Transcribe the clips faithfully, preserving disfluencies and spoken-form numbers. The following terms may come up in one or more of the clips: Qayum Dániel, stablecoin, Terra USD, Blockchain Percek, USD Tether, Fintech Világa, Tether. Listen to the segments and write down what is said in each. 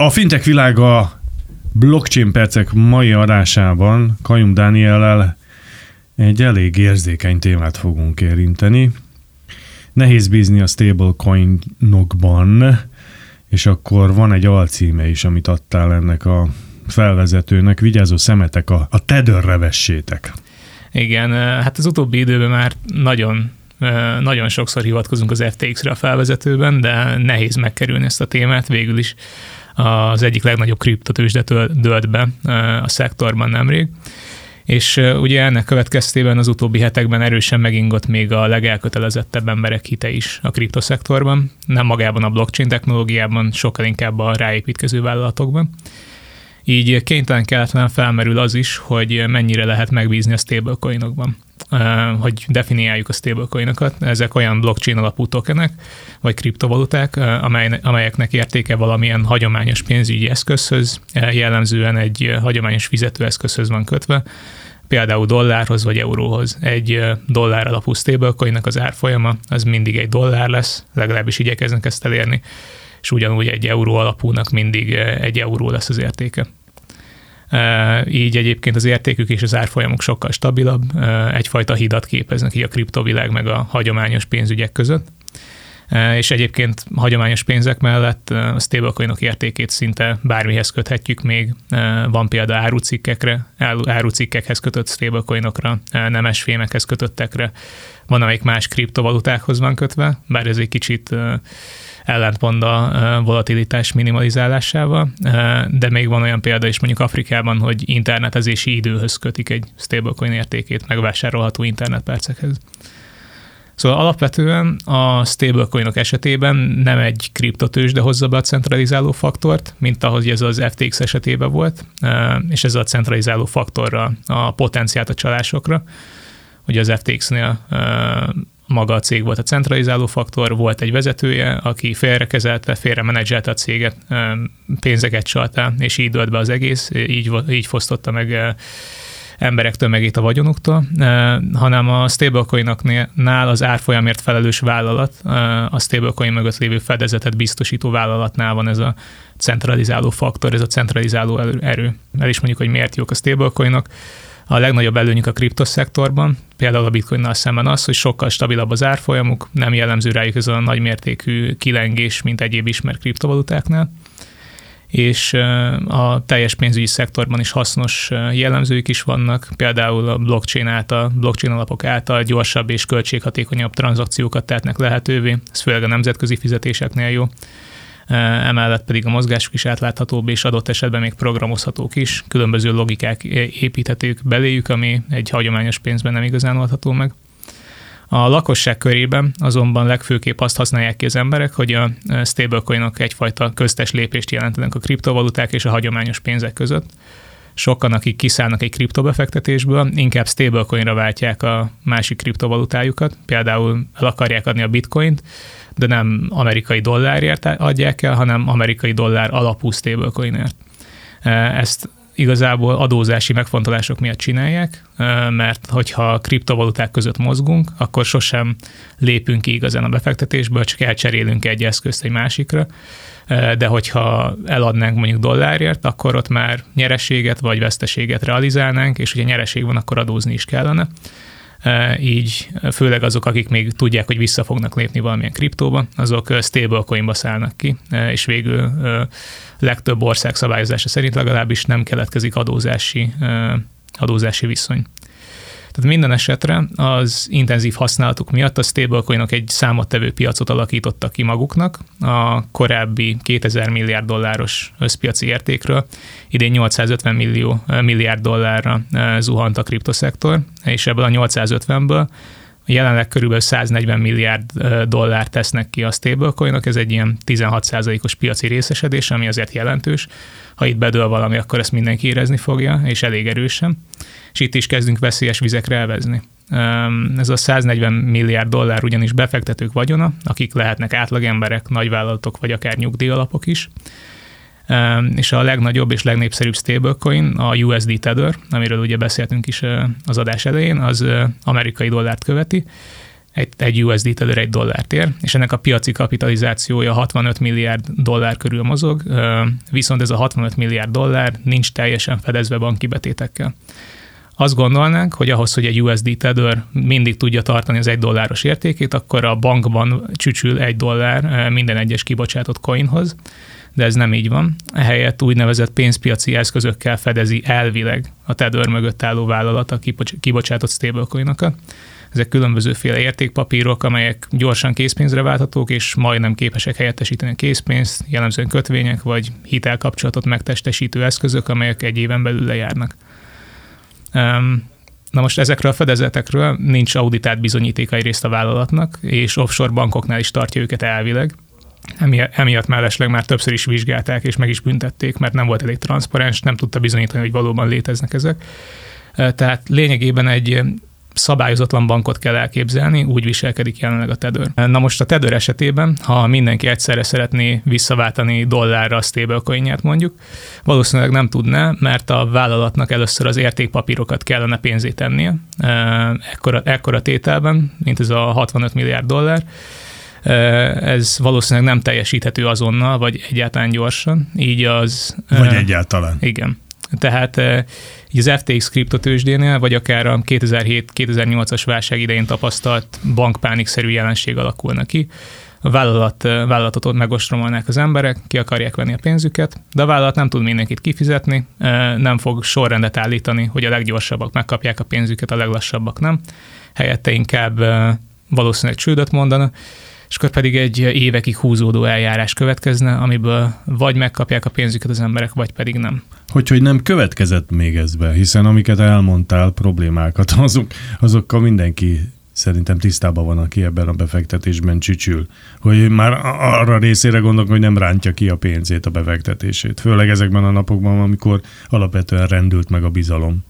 A Fintech Világa Blockchain Percek mai adásában Qayum Dániellel egy elég érzékeny témát fogunk érinteni. Nehéz bízni a stablecoinokban, és akkor van egy alcíme is, amit adtál ennek a felvezetőnek. Vigyázó szemetek, a, a Tetherre vessétek. Igen, hát az utóbbi időben már nagyon, nagyon sokszor hivatkozunk az ef té iksz-re a felvezetőben, de nehéz megkerülni ezt a témát. Végül is az egyik legnagyobb kriptotőzsde dőlt be a szektorban nemrég. És ugye ennek következtében az utóbbi hetekben erősen megingott még a legelkötelezettebb emberek hite is a kriptoszektorban, nem magában a blockchain technológiában, sokkal inkább a ráépítkező vállalatokban. Így kénytelen kelletlen felmerül az is, hogy mennyire lehet megbízni a stablecoinokban. Hogy definiáljuk a stablecoinokat, ezek olyan blockchain alapú tokenek, vagy kriptovaluták, amely, amelyeknek értéke valamilyen hagyományos pénzügyi eszközhöz, jellemzően egy hagyományos fizetőeszközhöz van kötve, például dollárhoz vagy euróhoz. Egy dollár alapú stablecoinnak az árfolyama az mindig egy dollár lesz, legalábbis igyekeznek ezt elérni, és ugyanúgy egy euró alapúnak mindig egy euró lesz az értéke. Így egyébként az értékük és az árfolyamok sokkal stabilabb, egyfajta hidat képeznek így a kriptovilág meg a hagyományos pénzügyek között, és egyébként hagyományos pénzek mellett a stablecoinok értékét szinte bármihez köthetjük még, van példa árucikkekre, árucikkekhez kötött stablecoinokra, nemes fémekhez kötöttekre, van, amelyik más kriptovalutákhoz van kötve, bár ez egy kicsit ellentmond a volatilitás minimalizálásával, de még van olyan példa is mondjuk Afrikában, hogy internetezési időhöz kötik egy stablecoin értékét megvásárolható internetpercekhez. Szóval alapvetően a stablecoinok esetében nem egy kriptotőzsde hozza be a centralizáló faktort, mint ahogy ez az ef té iksz esetében volt, és ez a centralizáló faktorra a potenciált a csalásokra, hogy az ef té iksz-nél maga a cég volt a centralizáló faktor, volt egy vezetője, aki félrekezelte, félremenedzselte a céget, pénzeket csalt el, és így dölt be az egész, így, így fosztotta meg emberek tömegét a vagyonuktól, hanem a stablecoinoknál az árfolyamért felelős vállalat, a stablecoin mögött lévő fedezetet biztosító vállalatnál van ez a centralizáló faktor, ez a centralizáló erő. El is mondjuk, hogy miért jók a stablecoinok. A legnagyobb előnyük a kriptoszektorban, például a bitcoinnal szemben az, hogy sokkal stabilabb az árfolyamuk, nem jellemző rájuk ez a nagymértékű kilengés, mint egyéb ismert kriptovalutáknál, és a teljes pénzügyi szektorban is hasznos jellemzőik is vannak, például a blockchain által, blockchain alapok által gyorsabb és költséghatékonyabb tranzakciókat tehetnek lehetővé, ez főleg a nemzetközi fizetéseknél jó. Emellett pedig a mozgásuk is átláthatóbb, és adott esetben még programozhatók is, különböző logikák építhetők beléjük, ami egy hagyományos pénzben nem igazán oldható meg. A lakosság körében azonban legfőképp azt használják ki az emberek, hogy a stablecoinok egyfajta köztes lépést jelentenek a kriptovaluták és a hagyományos pénzek között. Sokan, akik kiszállnak egy kriptobefektetésből, inkább stablecoinra váltják a másik kriptovalutájukat, például el akarják adni a bitcoint, de nem amerikai dollárért adják el, hanem amerikai dollár alapú stablecoinért. Ezt igazából adózási megfontolások miatt csinálják, mert hogyha kriptovaluták között mozgunk, akkor sosem lépünk ki igazán a befektetésből, csak elcserélünk egy eszközt egy másikra, de hogyha eladnánk mondjuk dollárért, akkor ott már nyereséget vagy veszteséget realizálnánk, és hogyha nyereség van, akkor adózni is kellene. Így főleg azok, akik még tudják, hogy vissza fognak lépni valamilyen kriptóba, azok stablecoinba szállnak ki, és végül legtöbb ország szabályozása szerint legalábbis nem keletkezik adózási, adózási viszony. Tehát minden esetre az intenzív használatuk miatt a stablecoinok egy számottevő piacot alakítottak ki maguknak. A korábbi kétezer milliárd dolláros összpiaci értékről idén nyolcszázötven millió, milliárd dollárra zuhant a kriptoszektor, és ebből a nyolcszázötvenből jelenleg körülbelül száznegyven milliárd dollár tesznek ki a stablecoinok, ez egy ilyen tizenhat százalékos piaci részesedés, ami azért jelentős. Ha itt bedől valami, akkor ezt mindenki érezni fogja, és elég erősen. És itt is kezdünk veszélyes vizekre elvezni. Ez a száznegyven milliárd dollár ugyanis befektetők vagyona, akik lehetnek átlagemberek, nagyvállalatok, vagy akár nyugdíjalapok is. És a legnagyobb és legnépszerűbb stablecoin, a u es dé Tether, amiről ugye beszéltünk is az adás elején, az amerikai dollárt követi, egy, egy u es dé Tether egy dollárt ér, és ennek a piaci kapitalizációja hatvanöt milliárd dollár körül mozog, viszont ez a hatvanöt milliárd dollár nincs teljesen fedezve banki betétekkel. Azt gondolnánk, hogy ahhoz, hogy egy u es dé Tether mindig tudja tartani az egy dolláros értékét, akkor a bankban csücsül egy dollár minden egyes kibocsátott coinhoz, de ez nem így van. Ehelyett úgynevezett pénzpiaci eszközökkel fedezi elvileg a Tether mögött álló vállalat a kibocsátott stablecoinokat. Ezek különbözőféle értékpapírok, amelyek gyorsan készpénzre válthatók, és majdnem képesek helyettesíteni a készpénzt, jellemzően kötvények vagy hitelkapcsolatot megtestesítő eszközök, amelyek egy éven belül lejárnak. Na most ezekről a fedezetekről nincs auditált bizonyítéka egyrészt a vállalatnak, és offshore bankoknál is tartja őket elvileg. Emiatt mellesleg már többször is vizsgálták, és meg is büntették, mert nem volt elég transzparens, nem tudta bizonyítani, hogy valóban léteznek ezek. Tehát lényegében egy szabályozatlan bankot kell elképzelni, úgy viselkedik jelenleg a Tether. Na most a Tether esetében, ha mindenki egyszerre szeretné visszaváltani dollárra a stablecoinját mondjuk, valószínűleg nem tudná, mert a vállalatnak először az értékpapírokat kellene pénzét tennie, ekkora, ekkora tételben, mint ez a hatvanöt milliárd dollár, ez valószínűleg nem teljesíthető azonnal, vagy egyáltalán gyorsan, így az... Vagy egyáltalán. Igen. Tehát így az ef té iksz kriptotőzsdénél, vagy akár a kétezer-hét kétezer-nyolcas válság idején tapasztalt bankpánikszerű jelenség alakulna ki. A vállalat, vállalatot ott megostromolnák az emberek, ki akarják venni a pénzüket, de a vállalat nem tud mindenkit kifizetni, nem fog sorrendet állítani, hogy a leggyorsabbak megkapják a pénzüket, a leglassabbak nem. Helyette inkább valószínűleg csődöt mondana, és akkor pedig egy évekig húzódó eljárás következne, amiből vagy megkapják a pénzüket az emberek, vagy pedig nem. Hogyhogy nem következett még ez be, hiszen amiket elmondtál, problémákat, azok, azokkal mindenki szerintem tisztában van, aki ebben a befektetésben csücsül. Hogy már arra részére gondolok, hogy nem rántja ki a pénzét, a befektetését. Főleg ezekben a napokban, amikor alapvetően rendült meg a bizalom.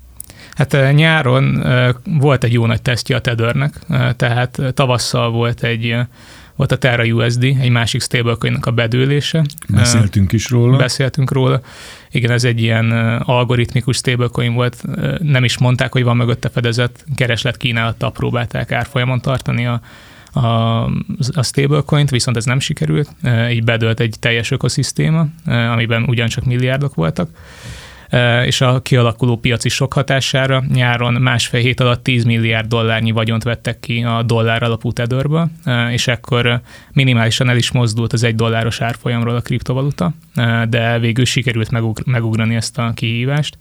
Hát nyáron volt egy jó nagy tesztje a Tethernek, tehát tavasszal volt egy... Volt a Terra u es dé, egy másik stablecoinnak a bedőlése. Beszéltünk is róla. Beszéltünk róla. Igen, ez egy ilyen algoritmikus stablecoin volt. Nem is mondták, hogy van mögötte fedezet. Kereslet-kínálattal próbálták árfolyamon tartani a, a, a stablecoint, viszont ez nem sikerült. Így bedőlt egy teljes ökoszisztéma, amiben ugyancsak milliárdok voltak. És a kialakuló piaci sok hatására nyáron másfél hét alatt tíz milliárd dollárnyi vagyont vettek ki a dollár alapú Tetherből, és ekkor minimálisan el is mozdult az egy dolláros árfolyamról a kriptovaluta, de végül sikerült megugrani ezt a kihívást.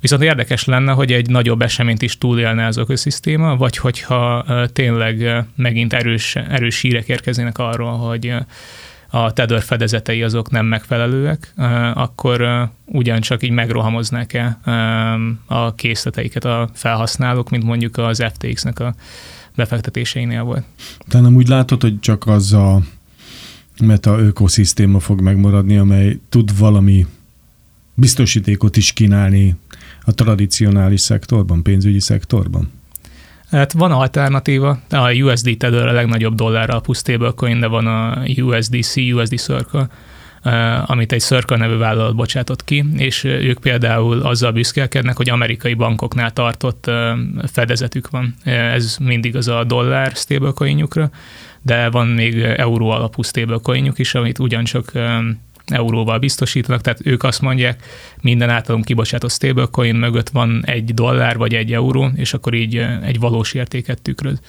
Viszont érdekes lenne, hogy egy nagyobb eseményt is túlélne az ökoszisztéma, vagy hogyha tényleg megint erős, erős hírek érkeznének arról, hogy a Tether fedezetei azok nem megfelelőek, akkor ugyancsak így megrohamoznák-e a készleteiket a felhasználók, mint mondjuk az ef té iksz-nek a befektetéseinél volt. Tehát nem úgy látod, hogy csak az a meta ökoszisztéma fog megmaradni, amely tud valami biztosítékot is kínálni a tradicionális szektorban, pénzügyi szektorban? Hát van alternatíva, a u es dé Tether a legnagyobb dollár alapú stablecoin, de van a u es dé cé, u es dé Circle, amit egy Circle nevű vállalat bocsátott ki, és ők például azzal büszkélkednek, hogy amerikai bankoknál tartott fedezetük van. Ez mindig az a dollár stablecoinjukra, de van még euró alapú stablecoinjuk is, amit ugyancsak euróval biztosítanak, tehát ők azt mondják, minden általunk kibocsátott stablecoin mögött van egy dollár vagy egy euró, és akkor így egy valós értéket tükröz.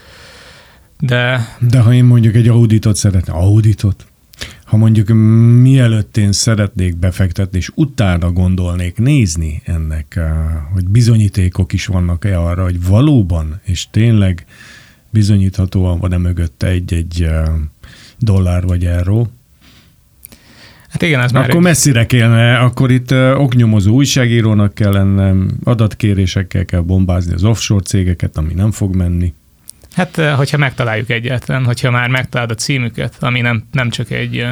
De, De ha én mondjuk egy auditot szeretném, auditot, ha mondjuk mielőtt én szeretnék befektetni, és utána gondolnék nézni ennek, hogy bizonyítékok is vannak-e arra, hogy valóban, és tényleg bizonyíthatóan van-e mögötte egy-egy dollár vagy euró, hát igen, ez már akkor egy... messzire kellene, akkor itt oknyomozó újságírónak kell lennem, adatkérésekkel kell bombázni az offshore cégeket, ami nem fog menni. Hát, hogyha megtaláljuk egyáltalán, hogyha már megtalálod a címüket, ami nem, nem csak egy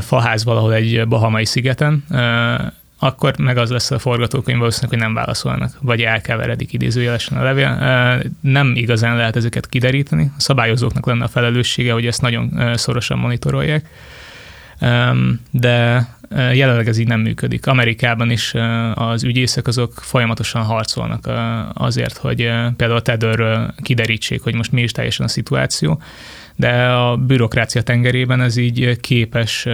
faház valahol egy bahamai szigeten, akkor meg az lesz a forgatókönyv valószínűleg, hogy nem válaszolnak, vagy elkeveredik idézőjelesen a levél. Nem igazán lehet ezeket kideríteni. A szabályozóknak lenne a felelőssége, hogy ezt nagyon szorosan monitorolják. De jelenleg ez így nem működik. Amerikában is az ügyészek azok folyamatosan harcolnak azért, hogy például a Tetherről kiderítsék, hogy most mi is teljesen a szituáció, de a bürokrácia tengerében ez így képes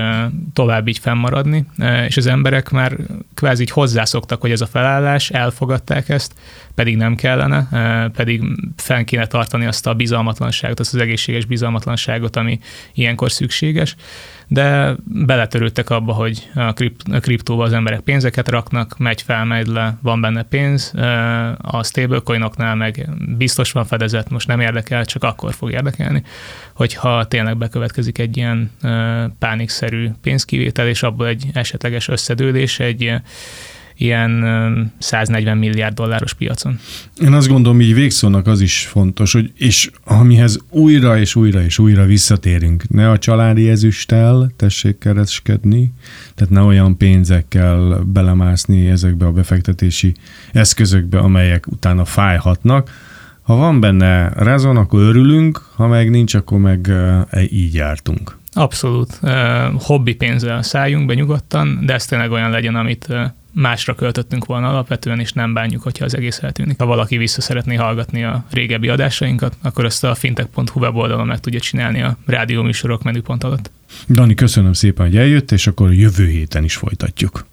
tovább így fennmaradni, és az emberek már kvázi így hozzászoktak, hogy ez a felállás, elfogadták ezt, pedig nem kellene, pedig fenn kéne tartani azt a bizalmatlanságot, azt az egészséges bizalmatlanságot, ami ilyenkor szükséges, de beletörődtek abba, hogy a, kript- a kriptóba az emberek pénzeket raknak, megy fel, megy le, van benne pénz, a stablecoinoknál meg biztos van fedezet, most nem érdekel, csak akkor fog érdekelni, hogyha tényleg bekövetkezik egy ilyen pánikszerű pénzkivétel, és abból egy esetleges összedőlés, egy ilyen száznegyven milliárd dolláros piacon. Én azt gondolom, így végszónak az is fontos, hogy és amihez újra és újra és újra visszatérünk. Ne a családi ezüsttel tessék kereskedni, tehát ne olyan pénzekkel belemászni ezekbe a befektetési eszközökbe, amelyek utána fájhatnak. Ha van benne rezon, akkor örülünk, ha meg nincs, akkor meg így jártunk. Abszolút. Hobbi pénzzel szálljunk be nyugodtan, de ez tényleg olyan legyen, amit másra költöttünk volna alapvetően, és nem bánjuk, hogyha az egész eltűnik. Ha valaki vissza szeretné hallgatni a régebbi adásainkat, akkor ezt a fintech pont hu weboldalon meg tudja csinálni a rádió műsorok menüpont alatt. Dani, köszönöm szépen, hogy eljött, és akkor jövő héten is folytatjuk.